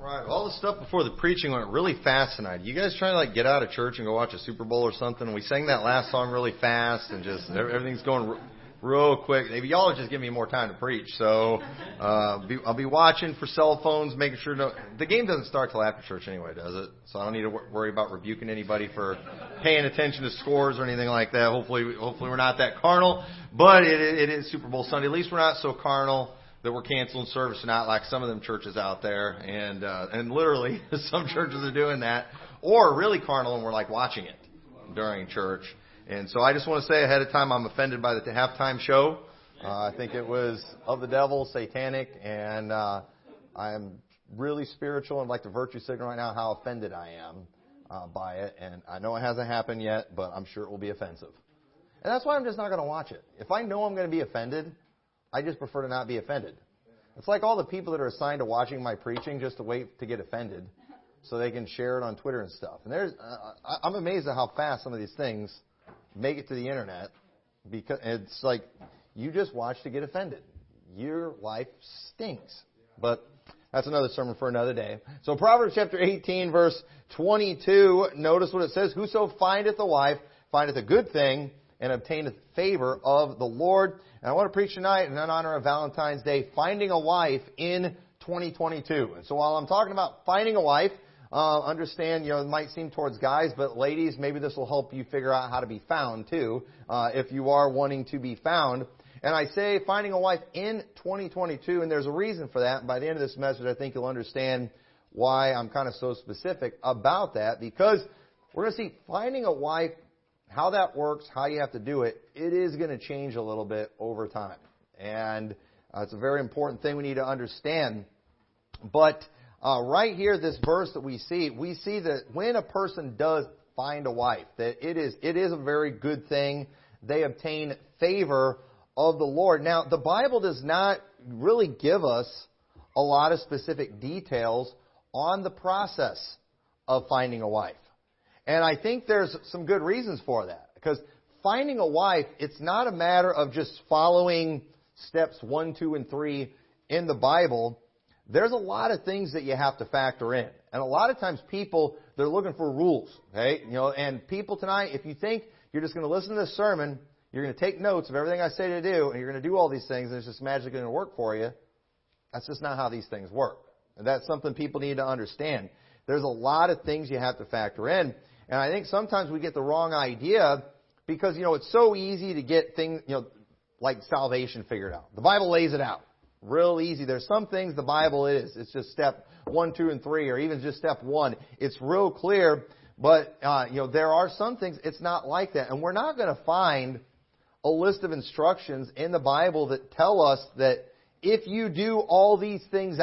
Right. All the stuff before the preaching went really fast tonight. You guys trying to like get out of church and go watch a Super Bowl or something? We sang that last song really fast and just everything's going real quick. Maybe y'all are just giving me more time to preach. So I'll be watching for cell phones, making sure the game doesn't start till after church anyway, does it? So I don't need to worry about rebuking anybody for paying attention to scores or anything like that. Hopefully we're not that carnal. But it is Super Bowl Sunday. At least we're not so carnal that we're canceling service and not like some of them churches out there. And literally some churches are doing that, or really carnal and we're like watching it during church. And so I just want to say ahead of time, I'm offended by the halftime show. I think it was of the devil, satanic, and I'm really spiritual and like the virtue signal right now how offended I am by it. And I know it hasn't happened yet, but I'm sure it will be offensive. And that's why I'm just not going to watch it. If I know I'm going to be offended, I just prefer to not be offended. It's like all the people that are assigned to watching my preaching just to wait to get offended so they can share it on Twitter and stuff. And I'm amazed at how fast some of these things make it to the internet, because it's like you just watch to get offended. Your life stinks. But that's another sermon for another day. So Proverbs chapter 18, verse 22, notice what it says. Whoso findeth a wife findeth a good thing and obtaineth favor of the Lord. And I want to preach tonight in honor of Valentine's Day, finding a wife in 2022. And so while I'm talking about finding a wife, understand, you know, it might seem towards guys, but ladies, maybe this will help you figure out how to be found too, if you are wanting to be found. And I say finding a wife in 2022, and there's a reason for that. And by the end of this message, I think you'll understand why I'm kind of so specific about that, because we're going to see finding a wife, how that works, how you have to do it. It is going to change a little bit over time. And it's a very important thing we need to understand. But right here, this verse that we see that when a person does find a wife, that it is a very good thing. They obtain favor of the Lord. Now, the Bible does not really give us a lot of specific details on the process of finding a wife. And I think there's some good reasons for that, because finding a wife, it's not a matter of just following steps 1, 2, and 3 in the Bible. There's a lot of things that you have to factor in. And a lot of times people, they're looking for rules, okay? You know, and people tonight, if you think you're just going to listen to this sermon, you're going to take notes of everything I say to do, and you're going to do all these things, and it's just magically going to work for you, that's just not how these things work. And that's something people need to understand. There's a lot of things you have to factor in. And I think sometimes we get the wrong idea because, you know, it's so easy to get things, you know, like salvation figured out. The Bible lays it out. Real easy. There's some things the Bible is. It's just step 1, 2, and 3, or even just step 1. It's real clear, but you know, there are some things it's not like that, and we're not going to find a list of instructions in the Bible that tell us that if you do all these things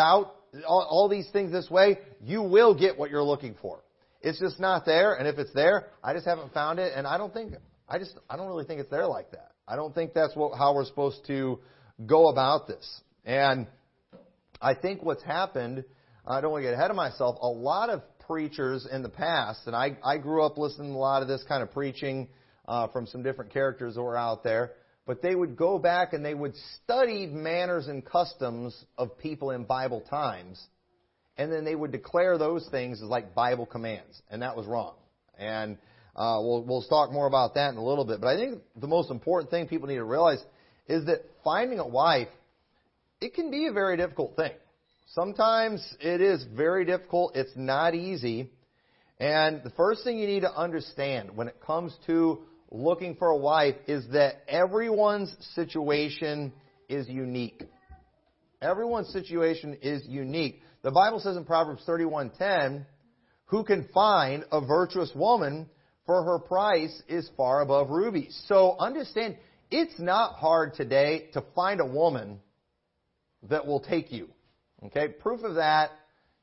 all these things this way, you will get what you're looking for. It's just not there, and if it's there, I just haven't found it, and I don't really think it's there like that. I don't think that's how we're supposed to go about this. And I think what's happened, I don't want to get ahead of myself, a lot of preachers in the past, and I grew up listening to a lot of this kind of preaching from some different characters that were out there, but they would go back and they would study manners and customs of people in Bible times, and then they would declare those things as like Bible commands, and that was wrong. And we'll talk more about that in a little bit, but I think the most important thing people need to realize is that finding a wife, it can be a very difficult thing. Sometimes it is very difficult. It's not easy. And the first thing you need to understand when it comes to looking for a wife is that everyone's situation is unique. Everyone's situation is unique. The Bible says in Proverbs 31:10, who can find a virtuous woman, for her price is far above rubies. So understand, it's not hard today to find a woman that will take you. Okay? Proof of that,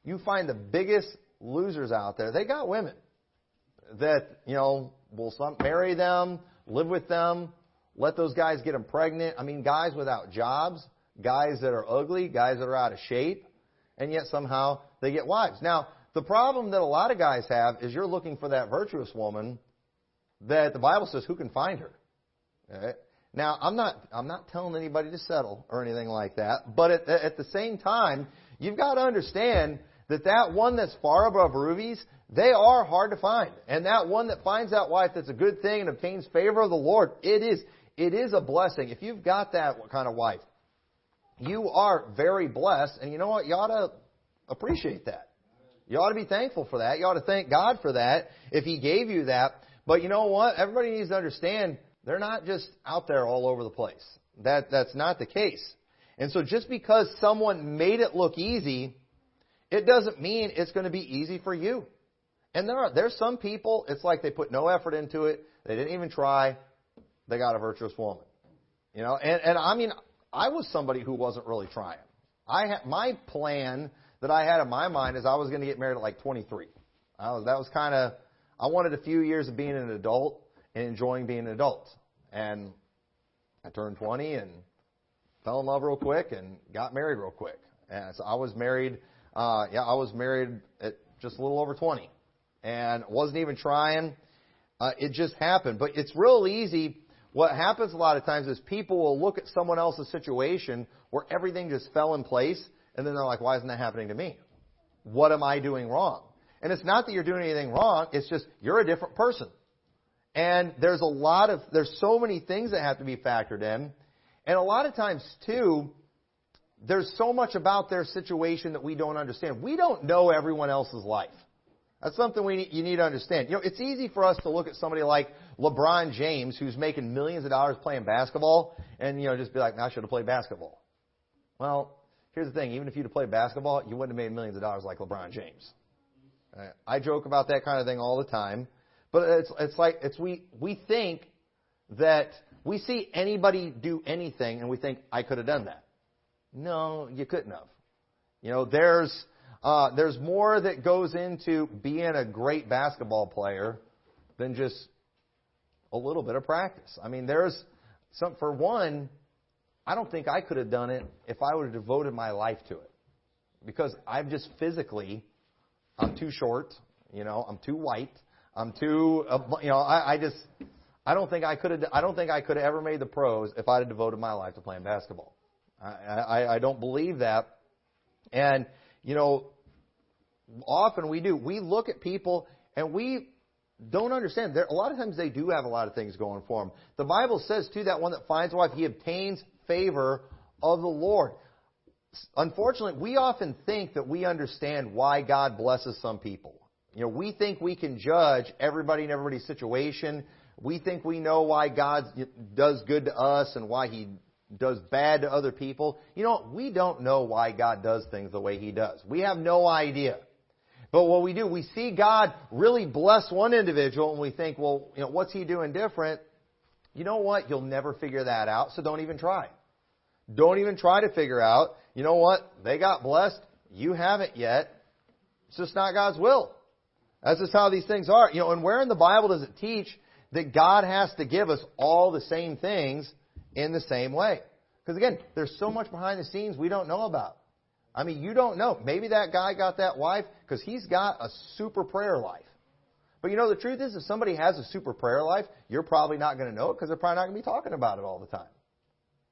you find the biggest losers out there. They got women that, you know, will some marry them, live with them, let those guys get them pregnant. I mean, guys without jobs, guys that are ugly, guys that are out of shape, and yet somehow they get wives. Now, the problem that a lot of guys have is you're looking for that virtuous woman that the Bible says who can find her. All right? Now, I'm not telling anybody to settle or anything like that, but at the same time, you've got to understand that one that's far above rubies, they are hard to find. And that one that finds that wife that's a good thing and obtains favor of the Lord, it is a blessing. If you've got that kind of wife, you are very blessed. And you know what? You ought to appreciate that. You ought to be thankful for that. You ought to thank God for that if He gave you that. But you know what? Everybody needs to understand they're not just out there all over the place. That's not the case. And so just because someone made it look easy, it doesn't mean it's going to be easy for you. And there's some people, it's like they put no effort into it. They didn't even try. They got a virtuous woman. You know, and I mean, I was somebody who wasn't really trying. My plan that I had in my mind is I was going to get married at like 23. I wanted a few years of being an adult and enjoying being an adult. And I turned 20 and fell in love real quick and got married real quick. And so I was married, at just a little over 20 and wasn't even trying. It just happened. But it's real easy. What happens a lot of times is people will look at someone else's situation where everything just fell in place, and then they're like, why isn't that happening to me? What am I doing wrong? And it's not that you're doing anything wrong. It's just you're a different person. And there's so many things that have to be factored in. And a lot of times, too, there's so much about their situation that we don't understand. We don't know everyone else's life. That's something you need to understand. You know, it's easy for us to look at somebody like LeBron James, who's making millions of dollars playing basketball, and, you know, just be like, I should have played basketball. Well, here's the thing. Even if you'd have played basketball, you wouldn't have made millions of dollars like LeBron James. I joke about that kind of thing all the time. But we think that we see anybody do anything and we think, I could have done that. No, you couldn't have. You know, there's more that goes into being a great basketball player than just a little bit of practice. I mean, for one, I don't think I could have done it if I would have devoted my life to it. Because I'm just physically, I'm too short, you know, I'm too white, I'm too, you know, I don't think I could have ever made the pros if I had devoted my life to playing basketball. I don't believe that. And, you know, often we do. We look at people and we don't understand. A lot of times they do have a lot of things going for them. The Bible says, too, that one that finds a wife, he obtains favor of the Lord. Unfortunately, we often think that we understand why God blesses some people. You know, we think we can judge everybody and everybody's situation. We think we know why God does good to us and why He does bad to other people. You know, we don't know why God does things the way He does. We have no idea. But what we do, we see God really bless one individual and we think, well, you know, what's He doing different? You know what? You'll never figure that out, so don't even try. Don't even try to figure out, you know what? They got blessed. You haven't yet. It's just not God's will. That's just how these things are. You know, and where in the Bible does it teach that God has to give us all the same things in the same way? Because again, there's so much behind the scenes we don't know about. I mean, you don't know. Maybe that guy got that wife because he's got a super prayer life. But you know, the truth is, if somebody has a super prayer life, you're probably not going to know it because they're probably not going to be talking about it all the time.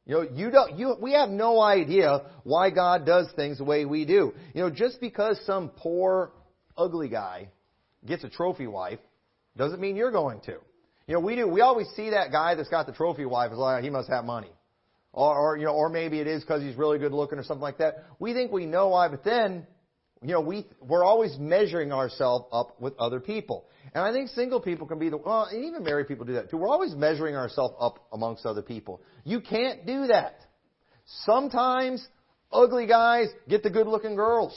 You know, we have no idea why God does things the way we do. You know, just because some poor, ugly guy gets a trophy wife doesn't mean you're going to. You know, we do. We always see that guy that's got the trophy wife as like, he must have money, or maybe it is because he's really good looking or something like that. We think we know why, but then, you know, we're always measuring ourselves up with other people. And I think single people can be and even married people do that too. We're always measuring ourselves up amongst other people. You can't do that. Sometimes ugly guys get the good looking girls.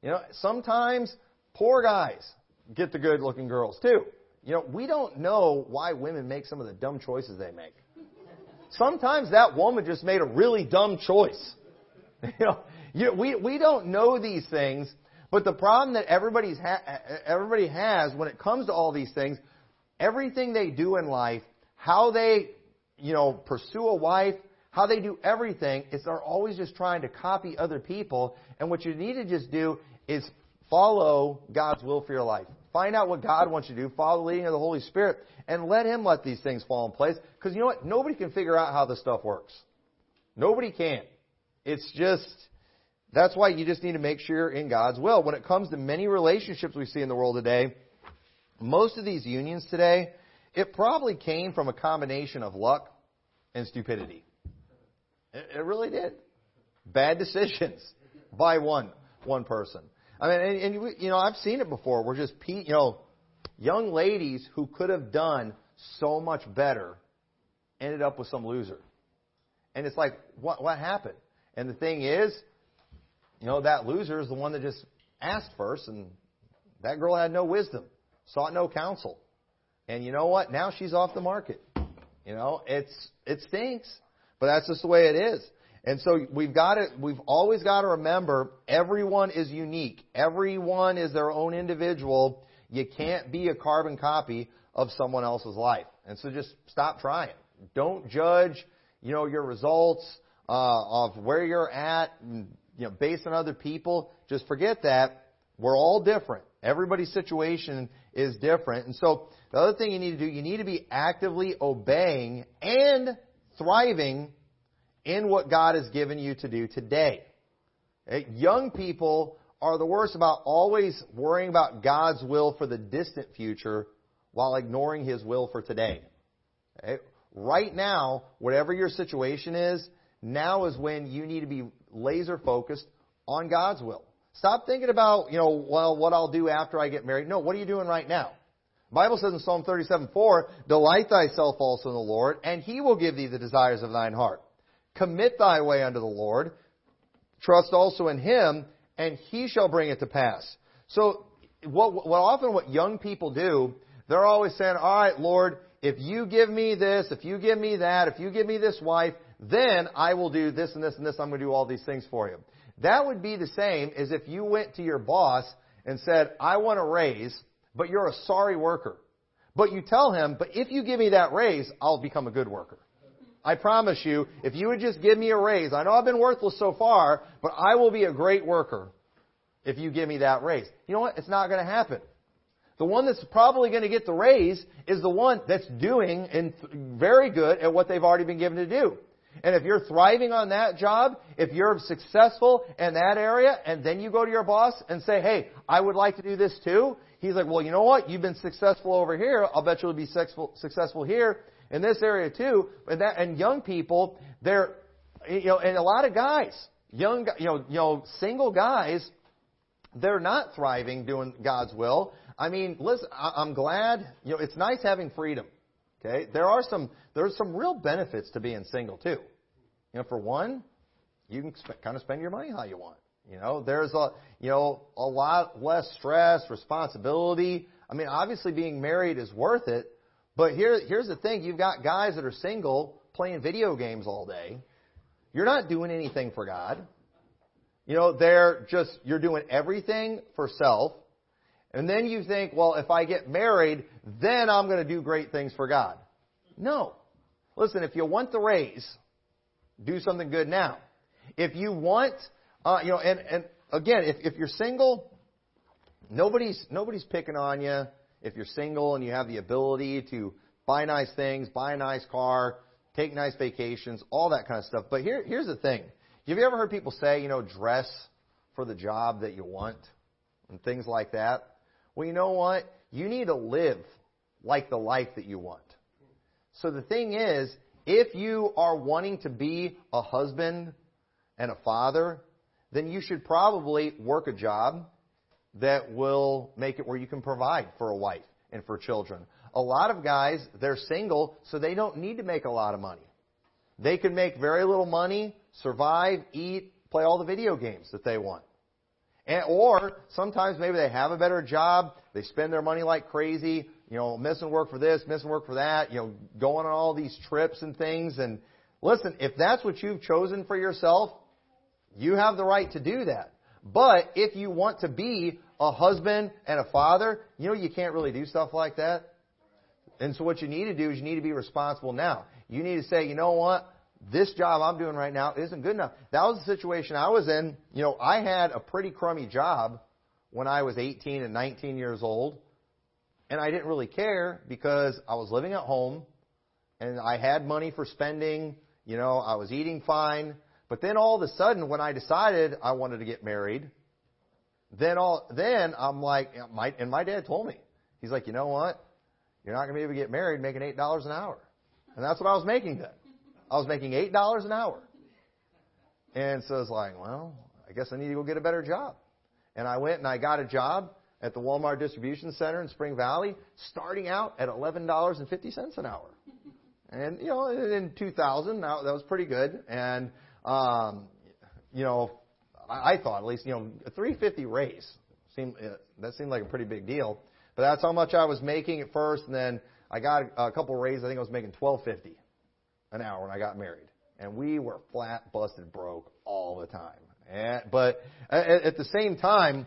You know, sometimes poor guys get the good looking girls too. You know, we don't know why women make some of the dumb choices they make. Sometimes that woman just made a really dumb choice. You know, we don't know these things, but the problem that everybody has when it comes to all these things, everything they do in life, how they, you know, pursue a wife, how they do everything, is they're always just trying to copy other people. And what you need to just do is follow God's will for your life. Find out what God wants you to do. Follow the leading of the Holy Spirit and let Him let these things fall in place. Because you know what? Nobody can figure out how this stuff works. Nobody can. It's just, That's why you just need to make sure you're in God's will. When it comes to many relationships we see in the world today, most of these unions today, it probably came from a combination of luck and stupidity. It really did. Bad decisions by one person. I mean, and you know, I've seen it before. We're just, you know, young ladies who could have done so much better ended up with some loser. And it's like, what happened? And the thing is, you know, that loser is the one that just asked first, and that girl had no wisdom, sought no counsel. And you know what? Now she's off the market. You know, it stinks, but that's just the way it is. And so we've always got to remember everyone is unique. Everyone is their own individual. You can't be a carbon copy of someone else's life. And so just stop trying. Don't judge, you know, your results of where you're at, you know, based on other people. Just forget that. We're all different. Everybody's situation is different. And so the other thing you need to do, you need to be actively obeying and thriving in what God has given you to do today. Young people are the worst about always worrying about God's will for the distant future while ignoring His will for today. Right now, whatever your situation is, now is when you need to be laser focused on God's will. Stop thinking about, you know, well, what I'll do after I get married. No, what are you doing right now? The Bible says in Psalm 37:4, delight thyself also in the Lord, and He will give thee the desires of thine heart. Commit thy way unto the Lord, trust also in Him, and He shall bring it to pass. So what young people do, they're always saying, all right, Lord, if you give me this, if you give me that, if you give me this wife, then I will do this and this and this. I'm going to do all these things for you. That would be the same as if you went to your boss and said, I want a raise, but you're a sorry worker. But you tell him, but if you give me that raise, I'll become a good worker. I promise you, if you would just give me a raise, I know I've been worthless so far, but I will be a great worker if you give me that raise. You know what? It's not going to happen. The one that's probably going to get the raise is the one that's doing and very good at what they've already been given to do. And if you're thriving on that job, if you're successful in that area, and then you go to your boss and say, hey, I would like to do this too. He's like, well, you know what? You've been successful over here. I'll bet you'll be successful here in this area too. And young people, they're, you know, and a lot of guys, young, you know, single guys, they're not thriving doing God's will. I mean, listen, I'm glad, you know, it's nice having freedom. Okay, there's some real benefits to being single too. You know, for one, you can kind of spend your money how you want. You know, there's a lot less stress, responsibility. I mean, obviously being married is worth it, but here's the thing: you've got guys that are single playing video games all day. You're not doing anything for God. You know, you're doing everything for self. And then you think, well, if I get married, then I'm going to do great things for God. No. Listen, if you want the raise, do something good now. If you want, you know, and again, if you're single, nobody's picking on you. If you're single and you have the ability to buy nice things, buy a nice car, take nice vacations, all that kind of stuff. But here's the thing. Have you ever heard people say, you know, dress for the job that you want and things like that? Well, you know what? You need to live like the life that you want. So the thing is, if you are wanting to be a husband and a father, then you should probably work a job that will make it where you can provide for a wife and for children. A lot of guys, they're single, so they don't need to make a lot of money. They can make very little money, survive, eat, play all the video games that they want. Or sometimes maybe they have a better job, they spend their money like crazy, you know, missing work for this, missing work for that, you know, going on all these trips and things. And listen, if that's what you've chosen for yourself, you have the right to do that. But if you want to be a husband and a father, you know, you can't really do stuff like that. And so what you need to do is you need to be responsible now. You need to say, you know what? This job I'm doing right now isn't good enough. That was the situation I was in. You know, I had a pretty crummy job when I was 18 and 19 years old, and I didn't really care because I was living at home, and I had money for spending. You know, I was eating fine, But then all of a sudden, when I decided I wanted to get married, then I'm like, and my dad told me, he's like, you know what? You're not going to be able to get married making $8 an hour. And that's what I was making then. I was making $8 an hour. And so I was like, well, I guess I need to go get a better job. And I went and I got a job at the Walmart Distribution Center in Spring Valley, starting out at $11.50 an hour. And, you know, in 2000, that was pretty good. And, you know, I thought at least, you know, a $3.50 raise seemed like a pretty big deal. But that's how much I was making at first, and then I got a couple of raises. I think I was making $12.50 an hour when I got married, and we were flat, busted, broke all the time. But at the same time,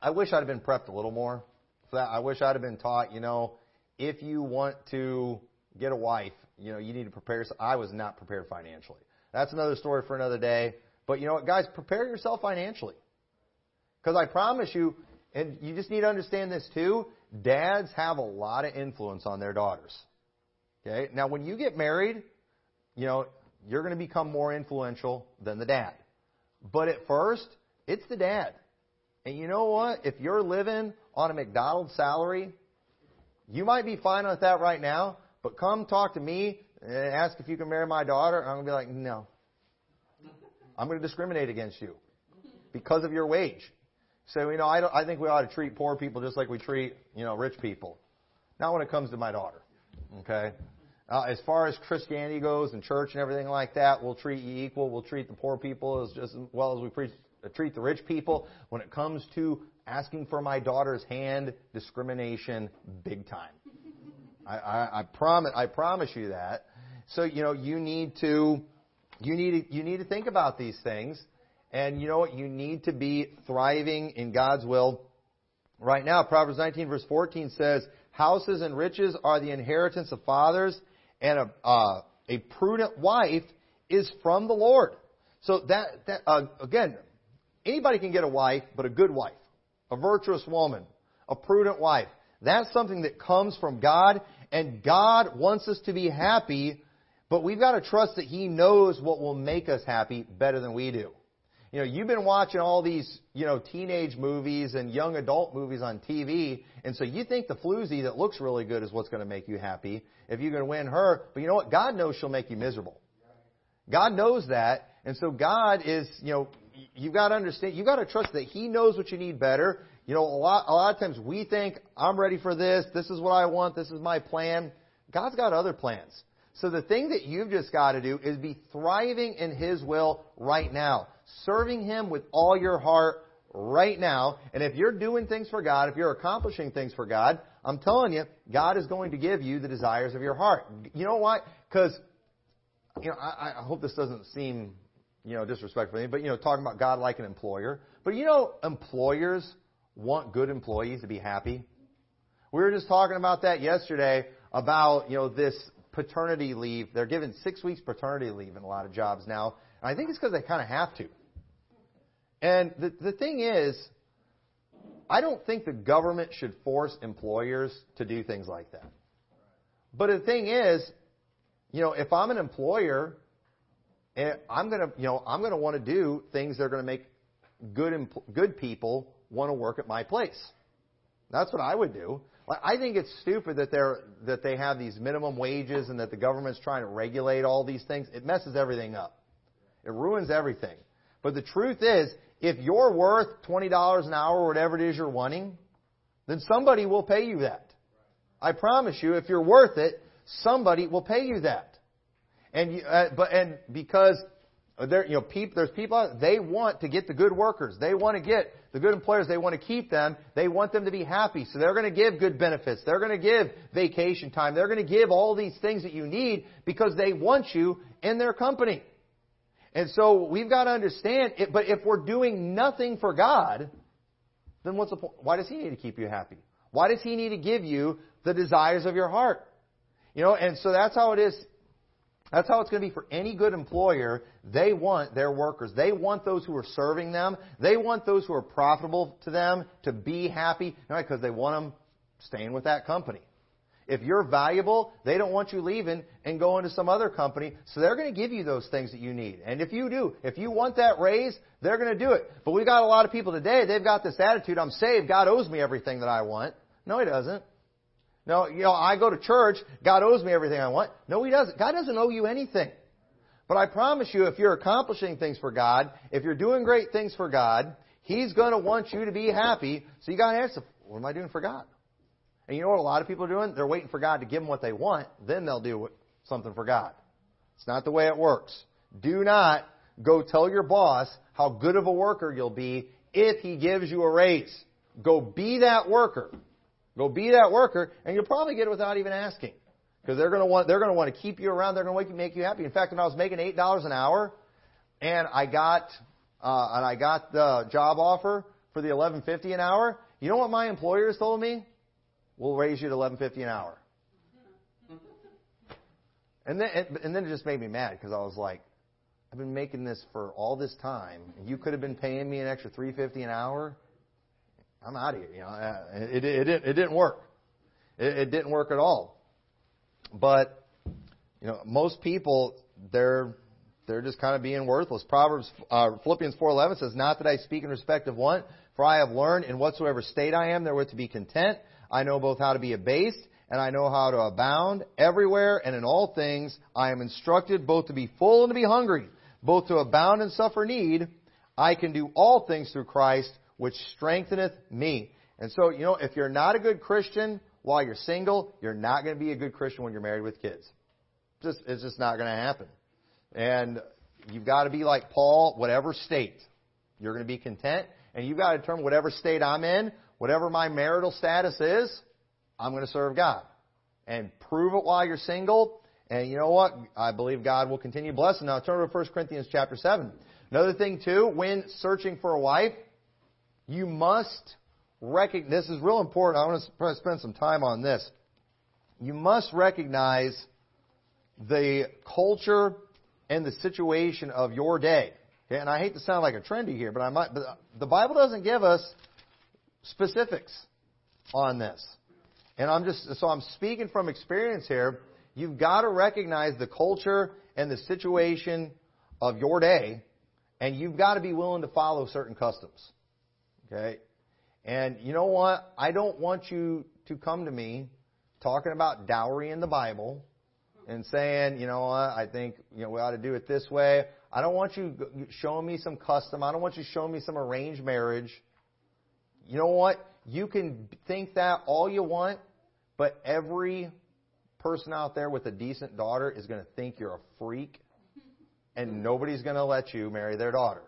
I wish I'd have been prepped a little more. So I wish I'd have been taught, you know, if you want to get a wife, you know, you need to prepare. So I was not prepared financially. That's another story for another day. But you know what, guys, prepare yourself financially, because I promise you. And you just need to understand this too. Dads have a lot of influence on their daughters. Okay? Now, when you get married, you know, you're going to become more influential than the dad. But at first, it's the dad. And you know what? If you're living on a McDonald's salary, you might be fine with that right now, but come talk to me and ask if you can marry my daughter. I'm going to be like, no. I'm going to discriminate against you because of your wage. So, you know, I think we ought to treat poor people just like we treat, you know, rich people. Not when it comes to my daughter, okay? As far as Christianity goes and church and everything like that, we'll treat you equal. We'll treat the poor people as well as we treat the rich people. When it comes to asking for my daughter's hand, discrimination, big time. I promise you that. So, you know, you need to think about these things. And you know what? You need to be thriving in God's will right now. Proverbs 19, verse 14 says, houses and riches are the inheritance of fathers, and a prudent wife is from the Lord. So that again, anybody can get a wife, but a good wife, a virtuous woman, a prudent wife. That's something that comes from God, and God wants us to be happy, but we've got to trust that He knows what will make us happy better than we do. You know, you've been watching all these, you know, teenage movies and young adult movies on TV, and so you think the floozy that looks really good is what's going to make you happy if you can win her. But you know what? God knows she'll make you miserable. God knows that, and so God is, you know, you've got to understand, you've got to trust that He knows what you need better. You know, a lot of times we think, I'm ready for this. This is what I want. This is my plan. God's got other plans. So the thing that you've just got to do is be thriving in His will right now. Serving Him with all your heart right now. And if you're doing things for God, if you're accomplishing things for God, I'm telling you, God is going to give you the desires of your heart. You know why? Because, you know, I hope this doesn't seem, you know, disrespectful to me, but, you know, talking about God like an employer. But, you know, employers want good employees to be happy. We were just talking about that yesterday about, you know, this paternity leave. They're given 6 weeks paternity leave in a lot of jobs now. And I think it's because they kind of have to. And the thing is, I don't think the government should force employers to do things like that. But the thing is, you know, if I'm an employer, I'm gonna want to do things that are gonna make good people want to work at my place. That's what I would do. I think it's stupid that they have these minimum wages and that the government's trying to regulate all these things. It messes everything up. It ruins everything. But the truth is, if you're worth $20 an hour or whatever it is you're wanting, then somebody will pay you that. I promise you, if you're worth it, somebody will pay you that. And because there, you know, there's people, they want to get the good workers. They want to get the good employers. They want to keep them. They want them to be happy. So they're going to give good benefits. They're going to give vacation time. They're going to give all these things that you need because they want you in their company. And so we've got to understand it. But if we're doing nothing for God, then what's the point? Why does He need to keep you happy? Why does He need to give you the desires of your heart? You know, and so that's how it is. That's how it's going to be for any good employer. They want their workers. They want those who are serving them. They want those who are profitable to them to be happy, not because they want them staying with that company. If you're valuable, they don't want you leaving and going to some other company, so they're going to give you those things that you need. And if you do, if you want that raise, they're going to do it. But we got a lot of people today, they've got this attitude, I'm saved, God owes me everything that I want. No, He doesn't. No, you know, I go to church, God owes me everything I want. No, He doesn't. God doesn't owe you anything. But I promise you, if you're accomplishing things for God, if you're doing great things for God, He's going to want you to be happy. So you got to ask Him, what am I doing for God? And you know what a lot of people are doing? They're waiting for God to give them what they want. Then they'll do something for God. It's not the way it works. Do not go tell your boss how good of a worker you'll be if he gives you a raise. Go be that worker. Go be that worker, and you'll probably get it without even asking. Because they're going to want to keep you around. They're going to make you happy. In fact, when I was making $8 an hour, and I got the job offer for the $11.50 an hour, you know what my employers told me? We'll raise you to $11.50 an hour. And then it just made me mad because I was like, I've been making this for all this time, and you could have been paying me an extra $3.50 an hour. I'm out of here. You know, it didn't work. It didn't work at all. But, you know, most people, they're just kind of being worthless. Philippians 4:11 says, "Not that I speak in respect of want, for I have learned in whatsoever state I am therewith to be content. I know both how to be abased, and I know how to abound. Everywhere and in all things I am instructed both to be full and to be hungry, both to abound and suffer need. I can do all things through Christ, which strengtheneth me." And so, you know, if you're not a good Christian while you're single, you're not going to be a good Christian when you're married with kids. It's just not going to happen. And you've got to be like Paul, whatever state. You're going to be content. And you've got to determine whatever state I'm in, whatever my marital status is, I'm going to serve God. And prove it while you're single. And you know what? I believe God will continue blessing. Now turn to 1 Corinthians chapter 7. Another thing, too, when searching for a wife, you must... This is real important. I want to spend some time on this. You must recognize the culture and the situation of your day. Okay? And I hate to sound like a trendy here, but the Bible doesn't give us specifics on this. And I'm speaking from experience here. You've got to recognize the culture and the situation of your day, and you've got to be willing to follow certain customs. Okay? And you know what? I don't want you to come to me talking about dowry in the Bible and saying, you know what, I think, you know, we ought to do it this way. I don't want you showing me some custom. I don't want you showing me some arranged marriage. You know what? You can think that all you want, but every person out there with a decent daughter is going to think you're a freak, and nobody's going to let you marry their daughter.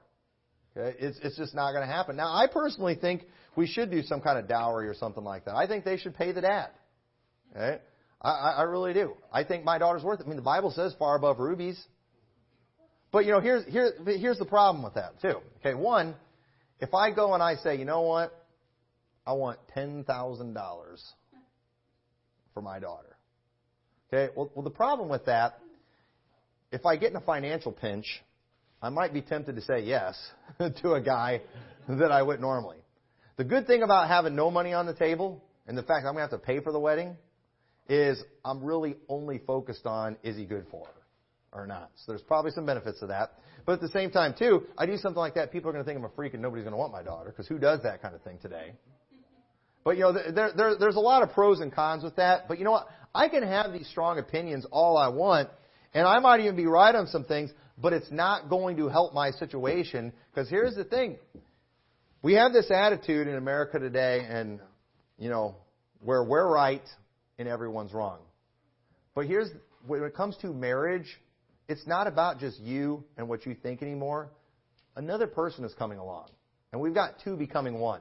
It's just not going to happen. Now, I personally think we should do some kind of dowry or something like that. I think they should pay the dad. Okay? I really do. I think my daughter's worth it. I mean, the Bible says far above rubies. But, you know, here's the problem with that, too. Okay, one, if I go and I say, you know what, I want $10,000 for my daughter. Okay, well, the problem with that, if I get in a financial pinch, I might be tempted to say yes to a guy that I wouldn't normally. The good thing about having no money on the table and the fact I'm going to have to pay for the wedding is I'm really only focused on, is he good for her or not? So there's probably some benefits to that. But at the same time, too, I do something like that, people are going to think I'm a freak and nobody's going to want my daughter, because who does that kind of thing today? But, you know, there's a lot of pros and cons with that. But you know what? I can have these strong opinions all I want, and I might even be right on some things, but it's not going to help my situation. Because here's the thing. We have this attitude in America today, and, you know, where we're right and everyone's wrong. But when it comes to marriage, it's not about just you and what you think anymore. Another person is coming along. And we've got two becoming one.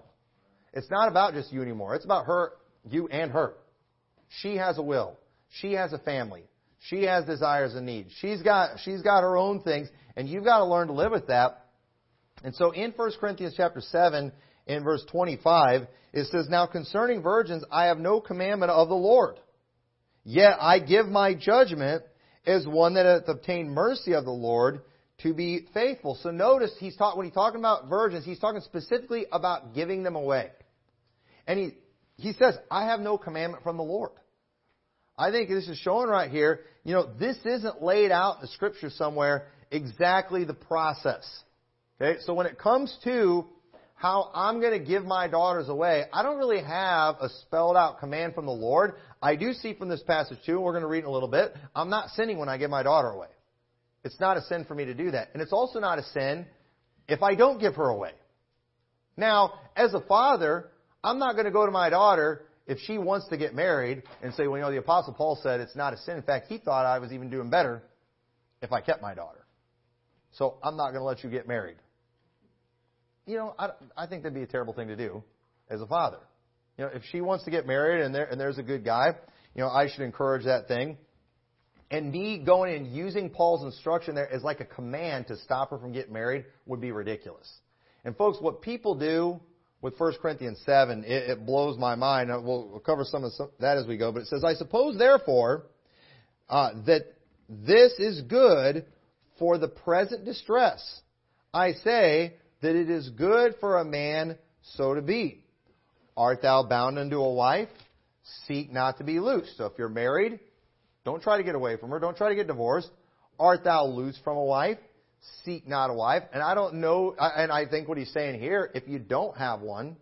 It's not about just you anymore. It's about her, you and her. She has a will. She has a family. She has desires and needs. She's got her own things, and you've got to learn to live with that. And so in 1 Corinthians chapter 7 and verse 25, it says, "Now concerning virgins, I have no commandment of the Lord. Yet I give my judgment as one that hath obtained mercy of the Lord, to be faithful." So notice when he's talking about virgins, he's talking specifically about giving them away. And he says, I have no commandment from the Lord. I think this is showing right here, you know, this isn't laid out in the Scripture somewhere exactly the process. Okay, so when it comes to how I'm going to give my daughters away, I don't really have a spelled out command from the Lord. I do see from this passage too, and we're going to read in a little bit, I'm not sinning when I give my daughter away. It's not a sin for me to do that. And it's also not a sin if I don't give her away. Now, as a father, I'm not going to go to my daughter if she wants to get married and say, well, you know, the Apostle Paul said it's not a sin. In fact, he thought I was even doing better if I kept my daughter. So I'm not going to let you get married. You know, I think that'd be a terrible thing to do as a father. You know, if she wants to get married and there's a good guy, you know, I should encourage that thing. And me going and using Paul's instruction there as like a command to stop her from getting married would be ridiculous. And folks, what people do with 1 Corinthians 7, it blows my mind. We'll cover some of that as we go. But it says, I suppose, therefore, that this is good for the present distress. I say that it is good for a man so to be. Art thou bound unto a wife? Seek not to be loosed. So if you're married, don't try to get away from her. Don't try to get divorced. Art thou loosed from a wife? Seek not a wife. And I don't know, and I think what he's saying here, if you don't have one,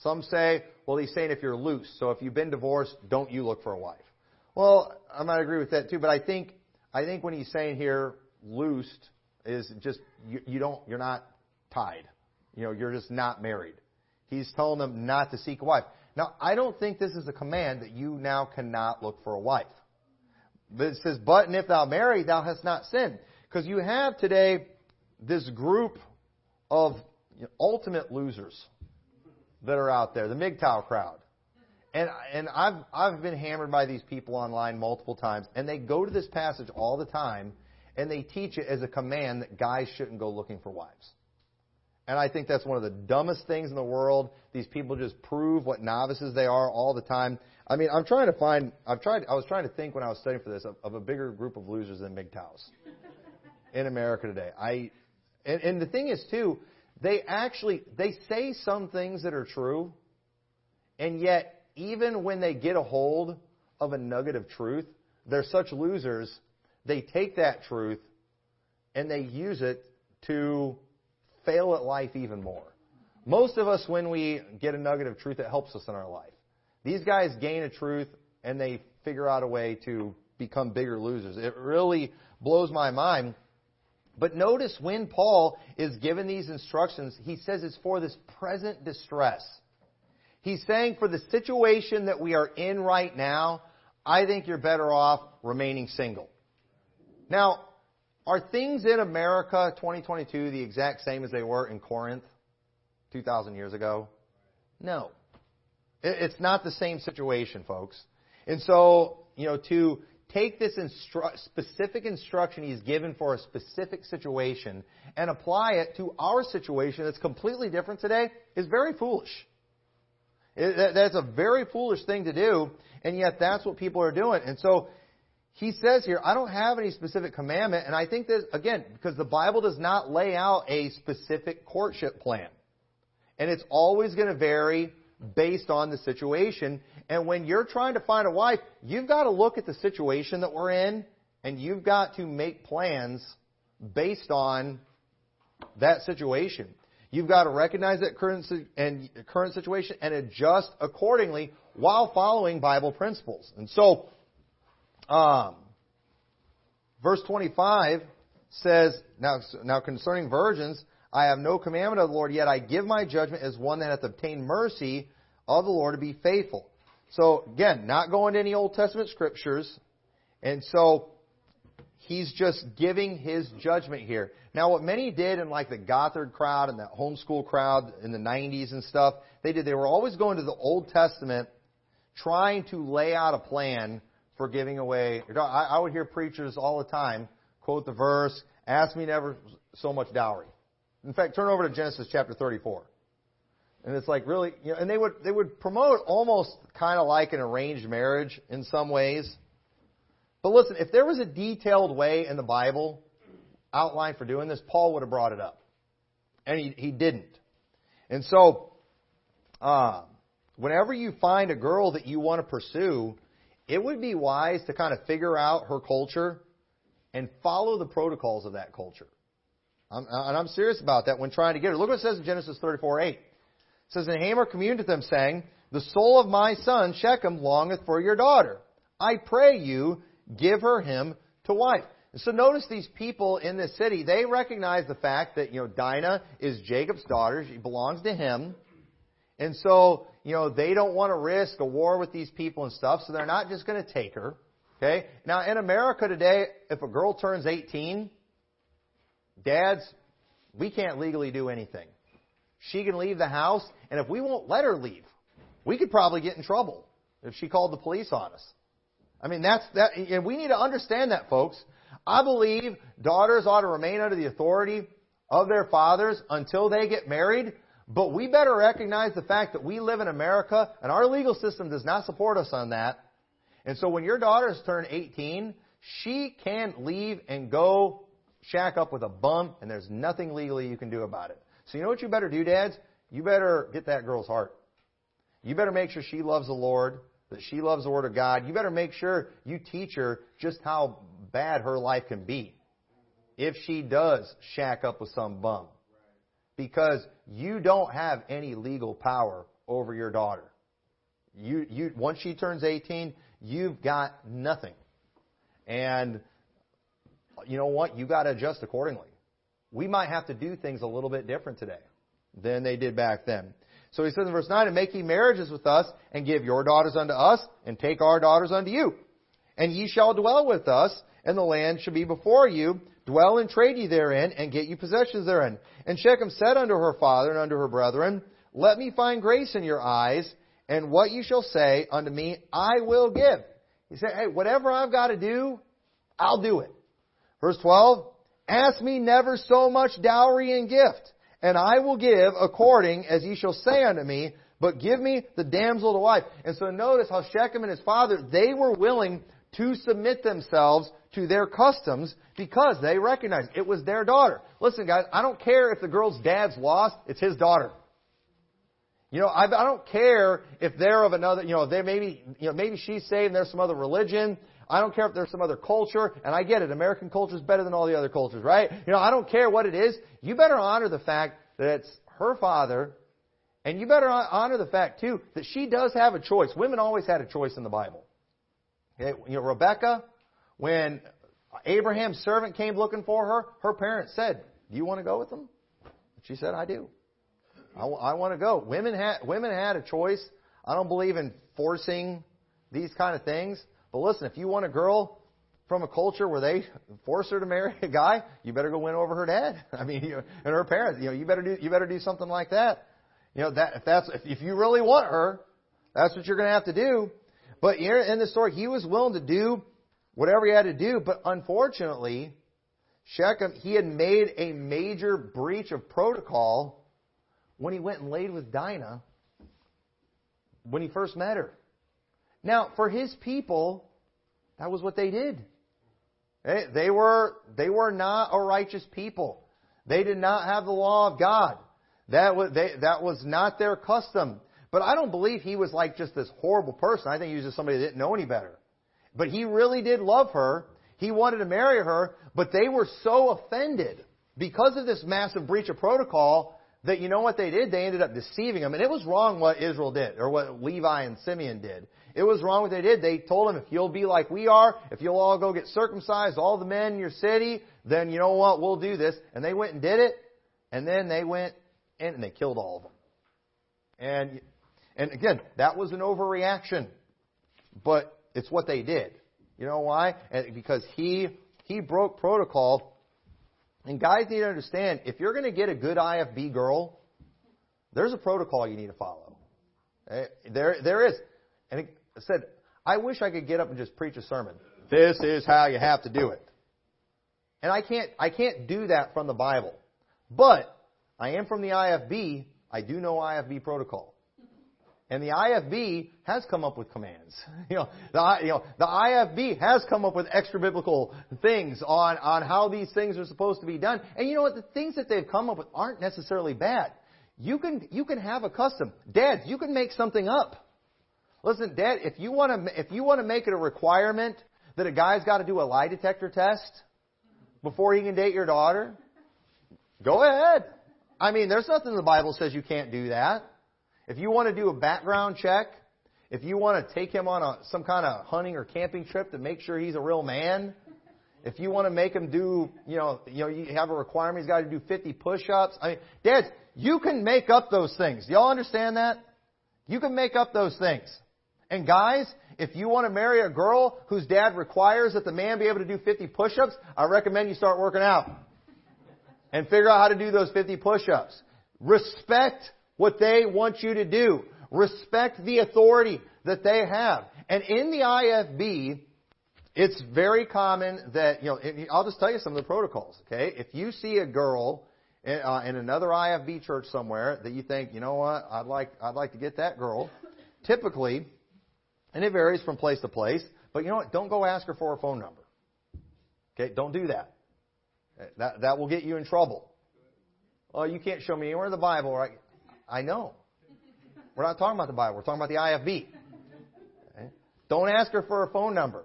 some say, well, he's saying if you're loose. So if you've been divorced, don't you look for a wife. Well, I might agree with that too, but I think when he's saying here, loosed is just, you're not tied. You know, you're just not married. He's telling them not to seek a wife. Now, I don't think this is a command that you now cannot look for a wife. But it says, but if thou marry, thou hast not sinned. Because you have today this group of ultimate losers that are out there, the MGTOW crowd. And I've been hammered by these people online multiple times. And they go to this passage all the time, and they teach it as a command that guys shouldn't go looking for wives. And I think that's one of the dumbest things in the world. These people just prove what novices they are all the time. I mean, I was trying to think when I was studying for this of a bigger group of losers than MGTOWs in America today. And the thing is too, they say some things that are true, and yet even when they get a hold of a nugget of truth, they're such losers, they take that truth and they use it to fail at life even more. Most of us, when we get a nugget of truth, it helps us in our life. These guys gain a truth, and they figure out a way to become bigger losers. It really blows my mind. But notice when Paul is given these instructions, he says it's for this present distress. He's saying for the situation that we are in right now, I think you're better off remaining single. Now, are things in America 2022 the exact same as they were in Corinth 2,000 years ago? No. It's not the same situation, folks. And so, you know, to take this specific instruction he's given for a specific situation and apply it to our situation that's completely different today is very foolish. That's a very foolish thing to do, and yet that's what people are doing. And so, he says here, I don't have any specific commandment, and I think that, again, because the Bible does not lay out a specific courtship plan. And it's always going to vary based on the situation. And when you're trying to find a wife, you've got to look at the situation that we're in, and you've got to make plans based on that situation. You've got to recognize that current situation and adjust accordingly while following Bible principles. And so, verse 25 says, Now concerning virgins, I have no commandment of the Lord, yet I give my judgment as one that hath obtained mercy of the Lord to be faithful. So, again, not going to any Old Testament scriptures. And so, he's just giving his judgment here. Now, what many did in like the Gothard crowd and that homeschool crowd in the 90s and stuff, they were always going to the Old Testament trying to lay out a plan for giving away. I would hear preachers all the time quote the verse, ask me never so much dowry. In fact, turn over to Genesis chapter 34. And it's like really, you know, and they would promote almost kind of like an arranged marriage in some ways. But listen, if there was a detailed way in the Bible outlined for doing this, Paul would have brought it up. And he didn't. And so, whenever you find a girl that you want to pursue, it would be wise to kind of figure out her culture and follow the protocols of that culture. I'm serious about that when trying to get her. Look what it says in Genesis 34:8. It says, and Hamor communed with them, saying, the soul of my son Shechem longeth for your daughter. I pray you, give her him to wife. And so notice these people in this city, they recognize the fact that, Dinah is Jacob's daughter. She belongs to him. And so, they don't want to risk a war with these people and stuff, so they're not just going to take her. Okay? Now, in America today, if a girl turns 18, dads, we can't legally do anything. She can leave the house, and if we won't let her leave, we could probably get in trouble if she called the police on us. I mean, that's that, and we need to understand that, folks. I believe daughters ought to remain under the authority of their fathers until they get married, but we better recognize the fact that we live in America, and our legal system does not support us on that. And so when your daughters turn 18, she can leave and go shack up with a bum, and there's nothing legally you can do about it. So you know what you better do, dads? You better get that girl's heart. You better make sure she loves the Lord, that she loves the Word of God. You better make sure you teach her just how bad her life can be if she does shack up with some bum. Because you don't have any legal power over your daughter. You once she turns 18, you've got nothing. And you know what? You've got to adjust accordingly. We might have to do things a little bit different today than they did back then. So he says in verse 9, and make ye marriages with us, and give your daughters unto us, and take our daughters unto you. And ye shall dwell with us, and the land shall be before you. Dwell and trade ye therein, and get you possessions therein. And Shechem said unto her father and unto her brethren, let me find grace in your eyes, and what ye shall say unto me, I will give. He said, hey, whatever I've got to do, I'll do it. Verse 12, ask me never so much dowry and gift, and I will give according as ye shall say unto me, but give me the damsel to wife. And so notice how Shechem and his father, they were willing to submit themselves to their customs because they recognized it was their daughter. Listen, guys, I don't care if the girl's dad's lost, it's his daughter. I don't care if they're of another, they maybe she's saved and there's some other religion. I don't care if there's some other culture, and I get it. American culture is better than all the other cultures, right? I don't care what it is. You better honor the fact that it's her father, and you better honor the fact, too, that she does have a choice. Women always had a choice in the Bible. Okay? Rebecca, when Abraham's servant came looking for her, her parents said, do you want to go with them? She said, I do. I want to go. Women had a choice. I don't believe in forcing these kind of things. But listen, if you want a girl from a culture where they force her to marry a guy, you better go win over her dad. I mean, and her parents. You better do something like that. If you really want her, that's what you're going to have to do. But here in the story, he was willing to do whatever he had to do. But unfortunately, Shechem, he had made a major breach of protocol when he went and laid with Dinah when he first met her. Now, for his people, that was what they did. They were not a righteous people. They did not have the law of God. That was not their custom. But I don't believe he was like just this horrible person. I think he was just somebody that didn't know any better. But he really did love her. He wanted to marry her. But they were so offended because of this massive breach of protocol that you know what they did? They ended up deceiving him. And it was wrong what Israel did, or what Levi and Simeon did. It was wrong what they did. They told him, if you'll be like we are, if you'll all go get circumcised, all the men in your city, then you know what, we'll do this. And they went and did it, and then they went in and they killed all of them. And again, that was an overreaction. But it's what they did. You know why? Because he broke protocol. And guys need to understand, if you're going to get a good IFB girl, there's a protocol you need to follow. There is. And it said, I wish I could get up and just preach a sermon. This is how you have to do it. And I can't do that from the Bible. But I am from the IFB. I do know IFB protocol. And the IFB has come up with commands. The IFB has come up with extra biblical things on how these things are supposed to be done. And you know what? The things that they've come up with aren't necessarily bad. You can have a custom. Dads, you can make something up. Listen, Dad, if you want to make it a requirement that a guy's got to do a lie detector test before he can date your daughter, go ahead. I mean, there's nothing in the Bible says you can't do that. If you want to do a background check, if you want to take him on some kind of hunting or camping trip to make sure he's a real man, if you want to make him do, you have a requirement, he's got to do 50 push-ups. I mean, Dads, you can make up those things. Do y'all understand that? You can make up those things. And guys, if you want to marry a girl whose dad requires that the man be able to do 50 push-ups, I recommend you start working out and figure out how to do those 50 push-ups. Respect what they want you to do. Respect the authority that they have. And in the IFB, it's very common that, I'll just tell you some of the protocols, okay? If you see a girl in another IFB church somewhere that you think, you know what, I'd like to get that girl, typically, and it varies from place to place, but you know what, don't go ask her for her phone number. Okay, don't do that. That will get you in trouble. Oh, you can't show me anywhere in the Bible, right? I know. We're not talking about the Bible. We're talking about the IFB. Okay? Don't ask her for her phone number.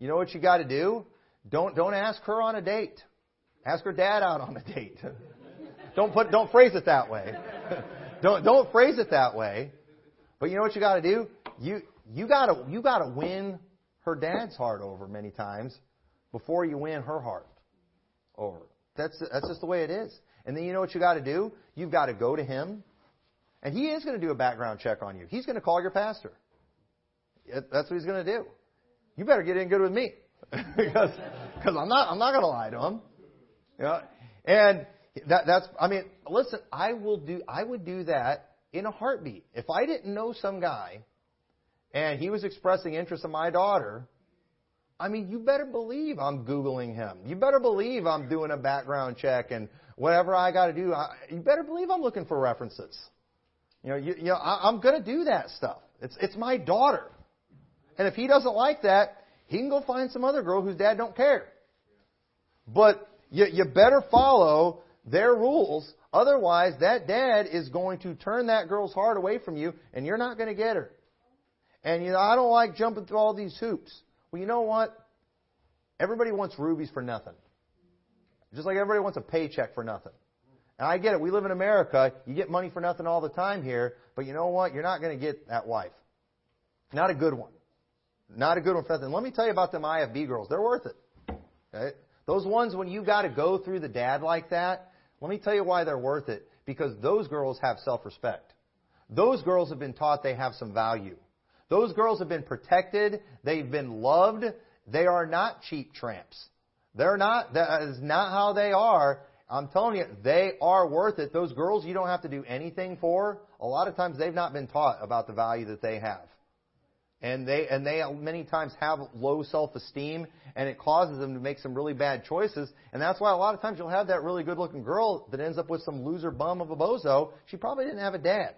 You know what you got to do? Don't ask her on a date. Ask her dad out on a date. Don't phrase it that way. Don't phrase it that way. But you know what you got to do? You got to win her dad's heart over many times before you win her heart over. That's just the way it is. And then you know what you got to do? You've got to go to him. And he is going to do a background check on you. He's going to call your pastor. That's what he's going to do. You better get in good with me, because I'm not going to lie to him. You know? And listen, I would do that in a heartbeat. If I didn't know some guy, and he was expressing interest in my daughter, I mean, you better believe I'm Googling him. You better believe I'm doing a background check and whatever I got to do. You better believe I'm looking for references. I'm going to do that stuff. It's my daughter. And if he doesn't like that, he can go find some other girl whose dad don't care. But you better follow their rules. Otherwise, that dad is going to turn that girl's heart away from you, and you're not going to get her. And, I don't like jumping through all these hoops. Well, you know what? Everybody wants rubies for nothing. Just like everybody wants a paycheck for nothing. And I get it. We live in America. You get money for nothing all the time here. But you know what? You're not going to get that wife. Not a good one. Not a good one for nothing. Let me tell you about them IFB girls. They're worth it. Okay? Those ones when you got to go through the dad like that, let me tell you why they're worth it. Because those girls have self-respect. Those girls have been taught they have some value. Those girls have been protected. They've been loved. They are not cheap tramps. They're not. That is not how they are. I'm telling you, they are worth it. Those girls you don't have to do anything for. A lot of times they've not been taught about the value that they have. And they many times have low self-esteem, and it causes them to make some really bad choices. And that's why a lot of times you'll have that really good-looking girl that ends up with some loser bum of a bozo. She probably didn't have a dad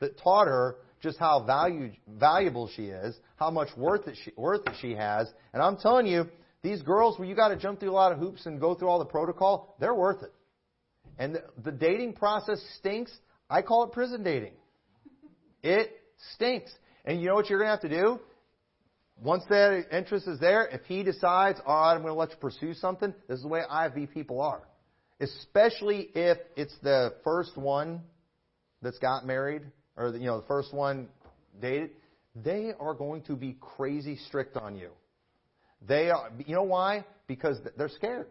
that taught her just how valuable she is, how much worth that she has. And I'm telling you, these girls where you got to jump through a lot of hoops and go through all the protocol, they're worth it. And the dating process stinks. I call it prison dating. It stinks. And you know what you're going to have to do? Once that interest is there, if he decides, all right, I'm going to let you pursue something, this is the way IFB people are. Especially if it's the first one that's got married, or the first one dated, they are going to be crazy strict on you. They are, you know why? Because they're scared,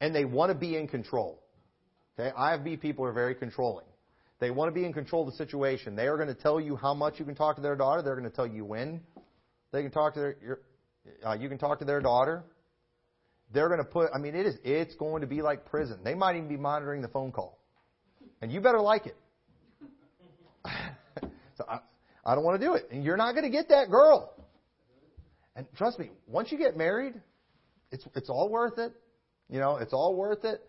and they want to be in control. Okay, IFB people are very controlling. They want to be in control of the situation. They are going to tell you how much you can talk to their daughter. They're going to tell you when they can talk to you can talk to their daughter. They're going to put. I mean, it's going to be like prison. They might even be monitoring the phone call, and you better like it. So I don't want to do it. And you're not going to get that girl. And trust me, once you get married, it's all worth it. It's all worth it.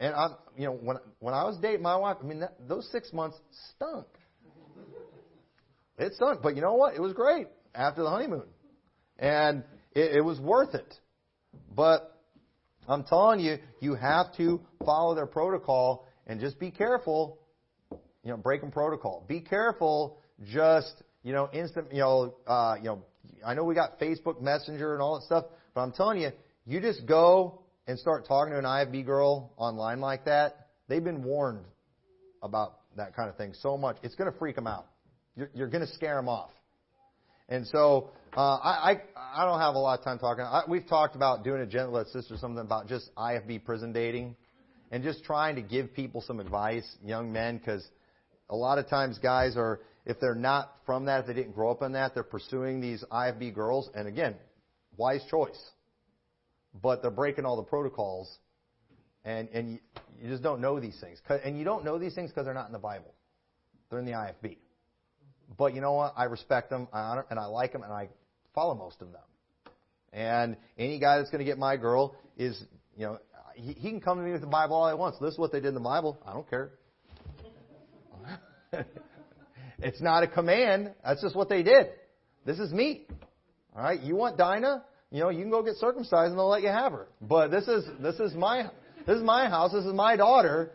And when I was dating my wife, I mean, those 6 months stunk. It stunk. But you know what? It was great after the honeymoon. And it was worth it. But I'm telling you, you have to follow their protocol and just be careful. Breaking protocol. Be careful just you know, instant, you know, I know we got Facebook Messenger and all that stuff, but I'm telling you, you just go and start talking to an IFB girl online like that. They've been warned about that kind of thing so much. It's going to freak them out. You're going to scare them off. And so I don't have a lot of time talking. We've talked about doing a Gentle Led Sister something about just IFB prison dating and just trying to give people some advice, young men, because a lot of times guys are, if they're not from that, if they didn't grow up in that, they're pursuing these IFB girls. And again, wise choice. But they're breaking all the protocols. And you just don't know these things. And you don't know these things because they're not in the Bible. They're in the IFB. But you know what? I respect them, I honor, and I like them, and I follow most of them. And any guy that's going to get my girl is, you know, he can come to me with the Bible all he wants. This is what they did in the Bible. I don't care. It's not a command. That's just what they did. This is me. All right? You want Dinah? You know, you can go get circumcised, and they'll let you have her. But this is my house. This is my daughter.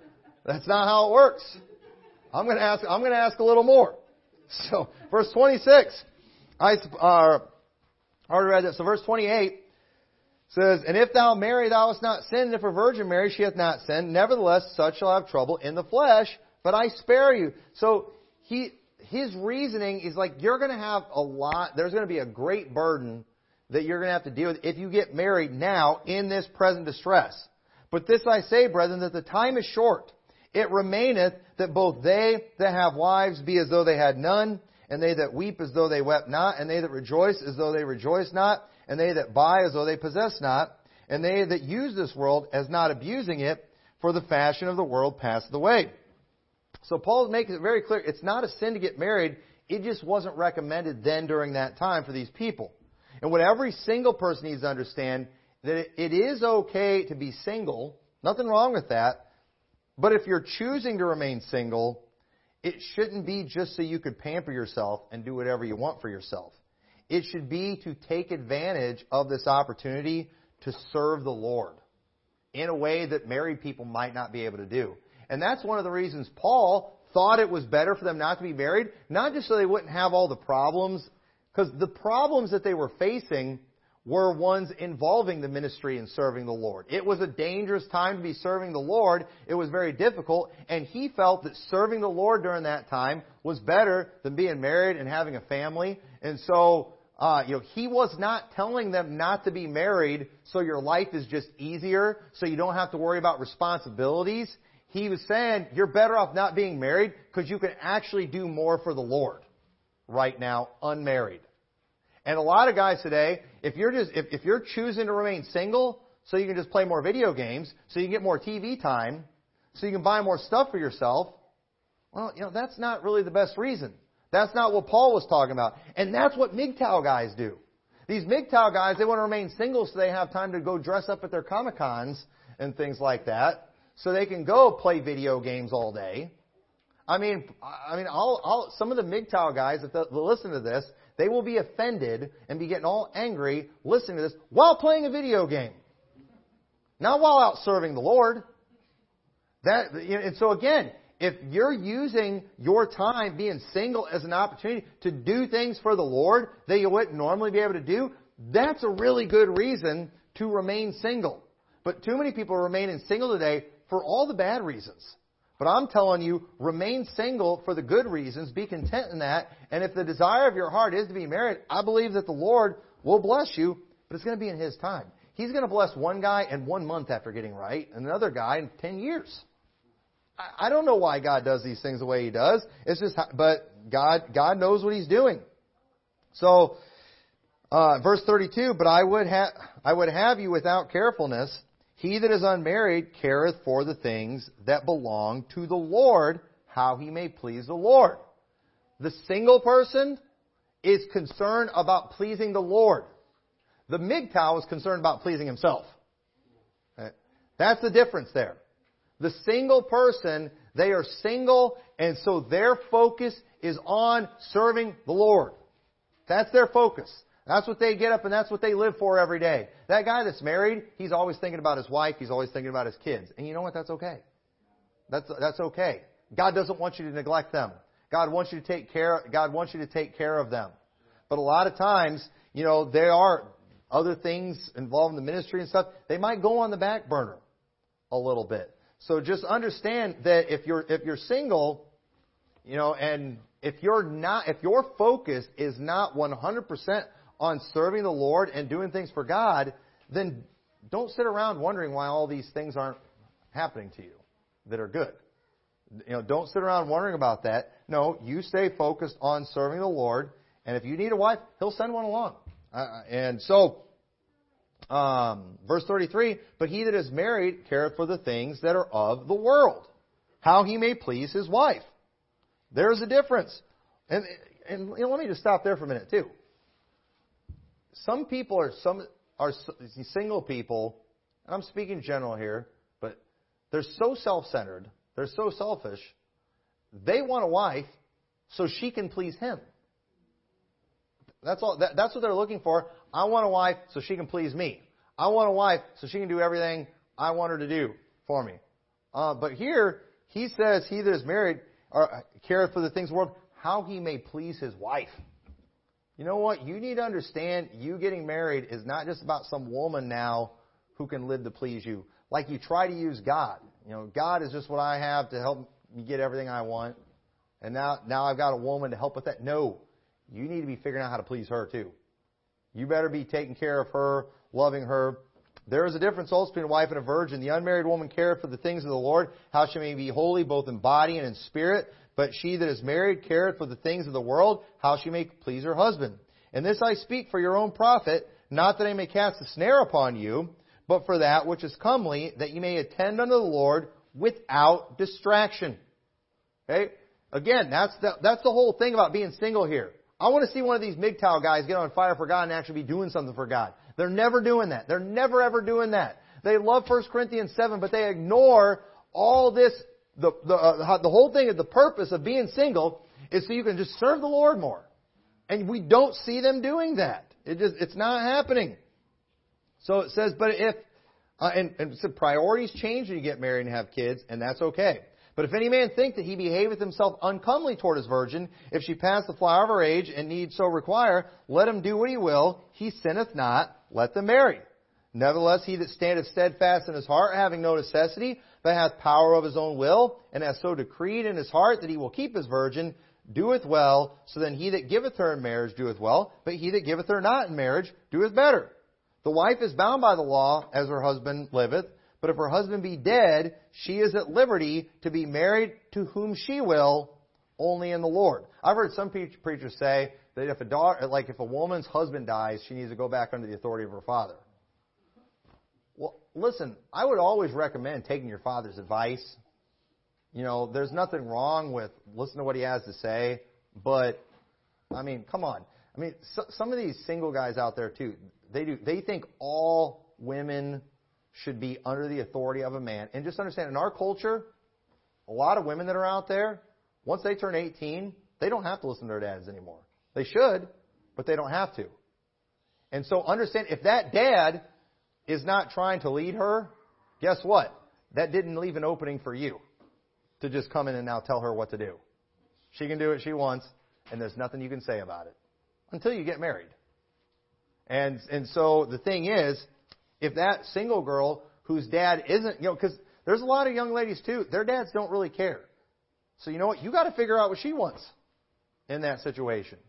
That's not how it works. I'm going to ask a little more. So, verse 26, I already read that. So, verse 28 says, "And if thou marry, thou hast not sinned. And if a virgin marry, she hath not sinned. Nevertheless, such shall have trouble in the flesh, but I spare you." So, his reasoning is like, you're going to have a lot, there's going to be a great burden that you're going to have to deal with if you get married now in this present distress. "But this I say, brethren, that the time is short. It remaineth that both they that have wives be as though they had none, and they that weep as though they wept not, and they that rejoice as though they rejoice not, and they that buy as though they possess not, and they that use this world as not abusing it, for the fashion of the world passeth away." So Paul makes it very clear, it's not a sin to get married, it just wasn't recommended then during that time for these people. And what every single person needs to understand, that it is okay to be single, nothing wrong with that. But if you're choosing to remain single, it shouldn't be just so you could pamper yourself and do whatever you want for yourself. It should be to take advantage of this opportunity to serve the Lord in a way that married people might not be able to do. And that's one of the reasons Paul thought it was better for them not to be married, not just so they wouldn't have all the problems, because the problems that they were facing were ones involving the ministry and serving the Lord. It was a dangerous time to be serving the Lord. It was very difficult, and he felt that serving the Lord during that time was better than being married and having a family. And so, you know, he was not telling them not to be married so your life is just easier, so you don't have to worry about responsibilities. He was saying you're better off not being married because you can actually do more for the Lord right now, unmarried. And a lot of guys today, if you're choosing to remain single so you can just play more video games, so you can get more TV time, so you can buy more stuff for yourself, well, you know, that's not really the best reason. That's not what Paul was talking about. And that's what MGTOW guys do. These MGTOW guys, they want to remain single so they have time to go dress up at their Comic-Cons and things like that, so they can go play video games all day. I mean, some of the MGTOW guys that listen to this, they will be offended and be getting all angry listening to this while playing a video game. Not while out serving the Lord. And so again, if you're using your time being single as an opportunity to do things for the Lord that you wouldn't normally be able to do, that's a really good reason to remain single. But too many people are remaining single today for all the bad reasons. But I'm telling you, remain single for the good reasons. Be content in that. And if the desire of your heart is to be married, I believe that the Lord will bless you, but it's going to be in His time. He's going to bless one guy in 1 month after getting right, and another guy in 10 years. I don't know why God does these things the way He does. It's just, but God knows what He's doing. So, verse 32. "But I would have you without carefulness. He that is unmarried careth for the things that belong to the Lord, how he may please the Lord." The single person is concerned about pleasing the Lord. The MGTOW is concerned about pleasing himself. That's the difference there. The single person, they are single, and so their focus is on serving the Lord. That's their focus. That's what they get up and that's what they live for every day. That guy that's married, he's always thinking about his wife. He's always thinking about his kids. And you know what? That's okay. That's okay. God doesn't want you to neglect them. God wants you to take care. God wants you to take care of them. But a lot of times, you know, there are other things involved in the ministry and stuff. They might go on the back burner a little bit. So just understand that if you're single, you know, and if your focus is not 100% on serving the Lord and doing things for God, then don't sit around wondering why all these things aren't happening to you that are good. You know, don't sit around wondering about that. No, you stay focused on serving the Lord. And if you need a wife, He'll send one along. And so, verse 33, but he that is married careth for the things that are of the world, how he may please his wife. There's a difference. And you know, let me just stop there for a minute, too. Some people are single people, and I'm speaking general here, but they're so self-centered, they're so selfish, they want a wife so she can please him. That's all. That's what they're looking for. I want a wife so she can please me. I want a wife so she can do everything I want her to do for me. But here, he says, he that is married careth for the things of the world, how he may please his wife. You know what? You need to understand you getting married is not just about some woman now who can live to please you. Like you try to use God. You know, God is just what I have to help me get everything I want. And now I've got a woman to help with that. No. You need to be figuring out how to please her, too. You better be taking care of her, loving her. There is a difference also between a wife and a virgin. The unmarried woman careth for the things of the Lord, how she may be holy both in body and in spirit. But she that is married careth for the things of the world, how she may please her husband. And this I speak for your own profit, not that I may cast a snare upon you, but for that which is comely, that you may attend unto the Lord without distraction. Okay? Again, that's the whole thing about being single here. I want to see one of these MGTOW guys get on fire for God and actually be doing something for God. They're never doing that. They're never, ever doing that. They love 1 Corinthians 7, but they ignore all this. The whole thing is the purpose of being single is so you can just serve the Lord more. And we don't see them doing that. It's not happening. So it says, but if... and so priorities change when you get married and have kids, and that's okay. But if any man think that he behaveth himself uncomely toward his virgin, if she pass the flower of her age and need so require, let him do what he will. He sinneth not. Let them marry. Nevertheless, he that standeth steadfast in his heart, having no necessity, but hath power of his own will, and hath so decreed in his heart that he will keep his virgin, doeth well. So then he that giveth her in marriage doeth well, but he that giveth her not in marriage doeth better. The wife is bound by the law as her husband liveth. But if her husband be dead, she is at liberty to be married to whom she will, only in the Lord. I've heard some preachers say that if a woman's husband dies, she needs to go back under the authority of her father. Well, listen, I would always recommend taking your father's advice. You know, there's nothing wrong with listening to what he has to say. But, I mean, come on. I mean, some of these single guys out there, too, they think all women should be under the authority of a man. And just understand, in our culture, a lot of women that are out there, once they turn 18, they don't have to listen to their dads anymore. They should, but they don't have to. And so understand, if that dad is not trying to lead her, guess what? That didn't leave an opening for you to just come in and now tell her what to do. She can do what she wants, and there's nothing you can say about it until you get married. And so the thing is, if that single girl whose dad isn't, you know, because there's a lot of young ladies too, their dads don't really care. So you know what? You got to figure out what she wants in that situation,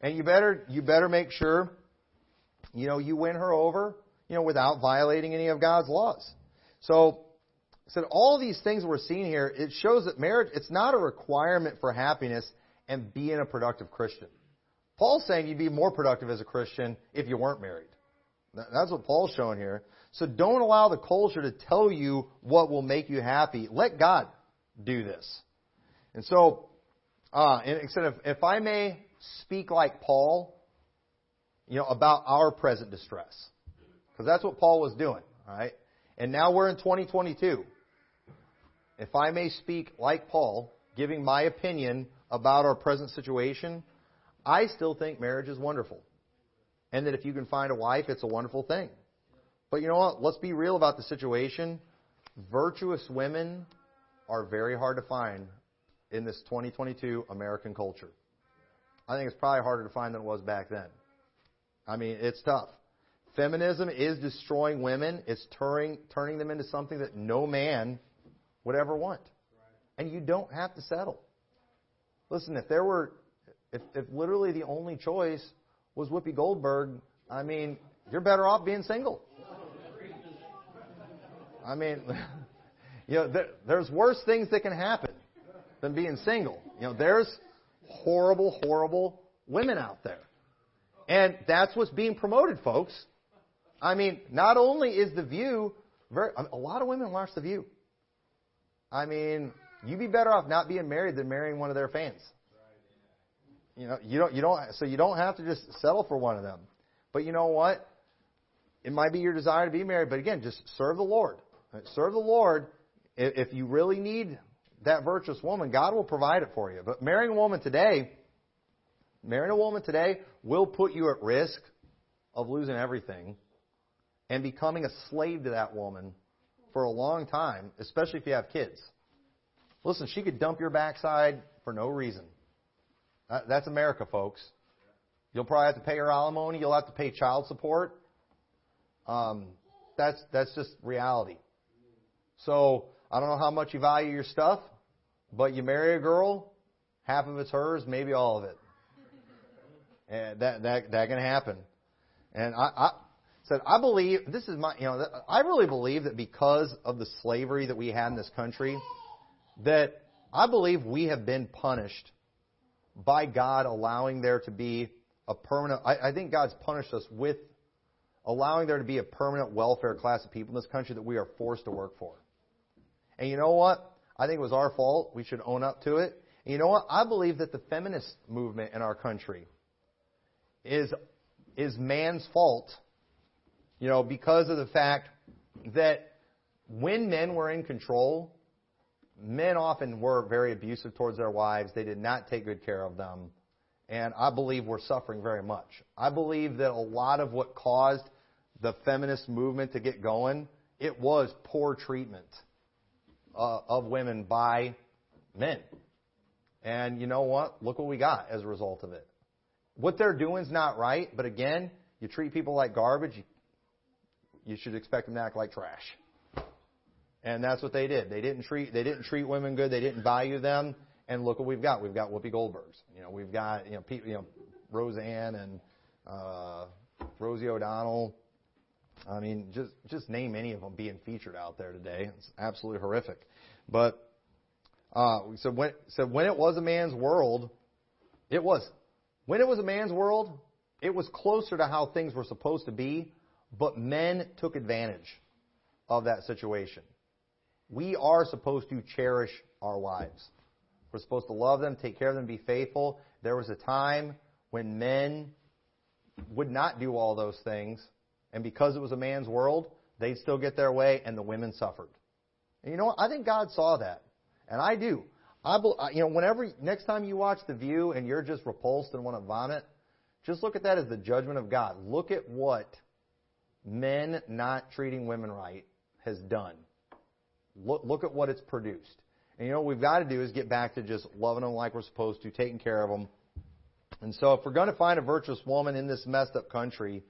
and you better make sure, you know, you win her over, you know, without violating any of God's laws. So, all these things we're seeing here, it shows that marriage, it's not a requirement for happiness and being a productive Christian. Paul's saying you'd be more productive as a Christian if you weren't married. That's what Paul's showing here. So don't allow the culture to tell you what will make you happy. Let God do this. And so, instead of, if I may speak like Paul, you know, about our present distress, because that's what Paul was doing, all right? And now we're in 2022. If I may speak like Paul, giving my opinion about our present situation, I still think marriage is wonderful. And that if you can find a wife, it's a wonderful thing. But you know what? Let's be real about the situation. Virtuous women are very hard to find in this 2022 American culture. I think it's probably harder to find than it was back then. I mean, it's tough. Feminism is destroying women. It's turning them into something that no man would ever want. And you don't have to settle. Listen, if literally the only choice was Whoopi Goldberg, I mean, you're better off being single. I mean, you know, there's worse things that can happen than being single. You know, there's horrible, horrible women out there. And that's what's being promoted, folks. I mean, not only is The View, a lot of women watch The View. I mean, you'd be better off not being married than marrying one of their fans. You know, you don't have to just settle for one of them. But you know what? It might be your desire to be married, but again, just serve the Lord. Serve the Lord. If you really need that virtuous woman, God will provide it for you. But marrying a woman today will put you at risk of losing everything and becoming a slave to that woman for a long time, especially if you have kids. Listen, she could dump your backside for no reason. That's America, folks. You'll probably have to pay her alimony. You'll have to pay child support. That's just reality. So I don't know how much you value your stuff, but you marry a girl, half of it's hers, maybe all of it. And that can happen. And I said, I believe this is my, you know, I really believe that because of the slavery that we had in this country, that I believe we have been punished by God allowing there to be a permanent. I think God's punished us with allowing there to be a permanent welfare class of people in this country that we are forced to work for. And you know what? I think it was our fault. We should own up to it. And you know what? I believe that the feminist movement in our country is man's fault, you know, because of the fact that when men were in control, men often were very abusive towards their wives. They did not take good care of them. And I believe we're suffering very much. I believe that a lot of what caused the feminist movement to get going, it was poor treatment of women by men. And you know what? Look what we got as a result of it. What they're doing is not right, but again, you treat people like garbage, you should expect them to act like trash. And that's what they did. They didn't treat women good. They didn't value them. And look what we've got. We've got Whoopi Goldberg's. You know, we've got Roseanne and Rosie O'Donnell. I mean, just name any of them being featured out there today. It's absolutely horrific. But so when it was a man's world, it was. When it was a man's world, it was closer to how things were supposed to be, but men took advantage of that situation. We are supposed to cherish our wives. We're supposed to love them, take care of them, be faithful. There was a time when men would not do all those things, and because it was a man's world, they'd still get their way, and the women suffered. And you know what? I think God saw that, and I do. Next time you watch The View and you're just repulsed and want to vomit, just look at that as the judgment of God. Look at what men not treating women right has done. Look at what it's produced. And you know what we've got to do is get back to just loving them like we're supposed to, taking care of them. And so if we're going to find a virtuous woman in this messed up country,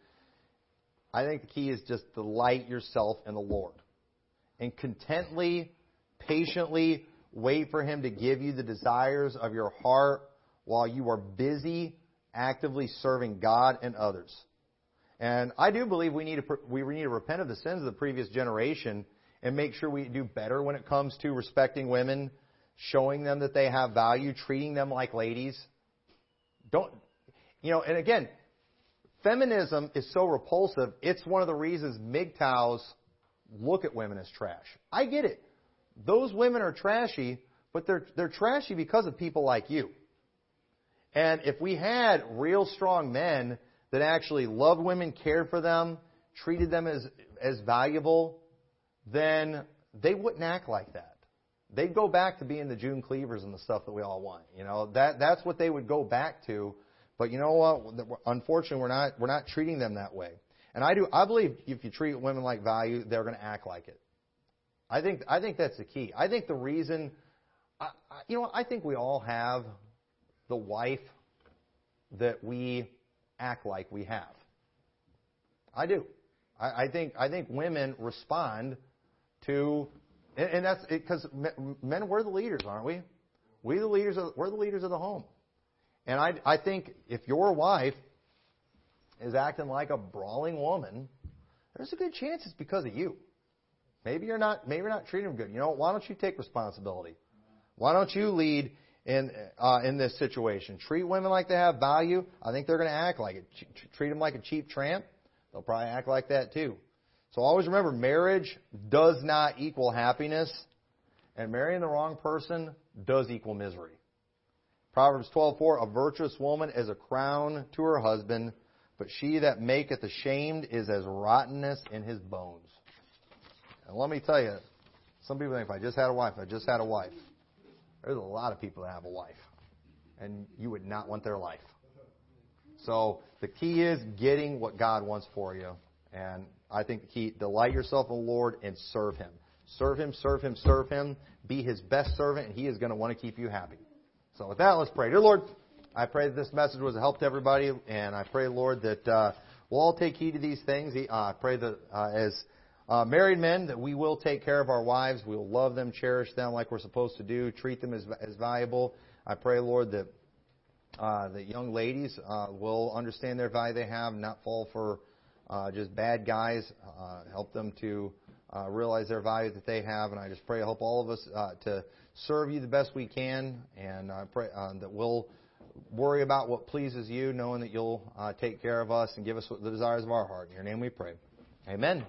I think the key is just delight yourself in the Lord. And contently, patiently, wait for Him to give you the desires of your heart while you are busy actively serving God and others. And I do believe we need to repent of the sins of the previous generation and make sure we do better when it comes to respecting women, showing them that they have value, treating them like ladies. And again, feminism is so repulsive. It's one of the reasons MGTOWs look at women as trash. I get it. Those women are trashy, but they're trashy because of people like you. And if we had real strong men that actually loved women, cared for them, treated them as valuable, then they wouldn't act like that. They'd go back to being the June Cleavers and the stuff that we all want. You know, that's what they would go back to. But you know what? Unfortunately, we're not treating them that way. And I believe if you treat women like value, they're going to act like it. I think that's the key. I think the reason I think we all have the wife that we act like we have. I do. I think women respond to, and that's because men, we're the leaders, aren't we? We're the leaders of the home. And I think if your wife is acting like a brawling woman, there's a good chance it's because of you. Maybe you're not treating them good. You know, why don't you take responsibility? Why don't you lead in this situation? Treat women like they have value. I think they're going to act like it. Treat them like a cheap tramp. They'll probably act like that too. So always remember, marriage does not equal happiness, and marrying the wrong person does equal misery. Proverbs 12:4, a virtuous woman is a crown to her husband, but she that maketh ashamed is as rottenness in his bones. And let me tell you, some people think, if I just had a wife. There's a lot of people that have a wife, and you would not want their life. So the key is getting what God wants for you. And I think the key, delight yourself in the Lord and serve Him. Serve Him. Be His best servant, and He is going to want to keep you happy. So with that, let's pray. Dear Lord, I pray that this message was a help to everybody, and I pray, Lord, that we'll all take heed to these things. I pray that as married men, that we will take care of our wives. We'll love them, cherish them like we're supposed to do, treat them as valuable. I pray, Lord, that the young ladies will understand their value they have, not fall for just bad guys, help them to realize their value that they have. And I just pray, I hope all of us to serve you the best we can. And I pray that we'll worry about what pleases you, knowing that you'll take care of us and give us the desires of our heart. In your name we pray. Amen.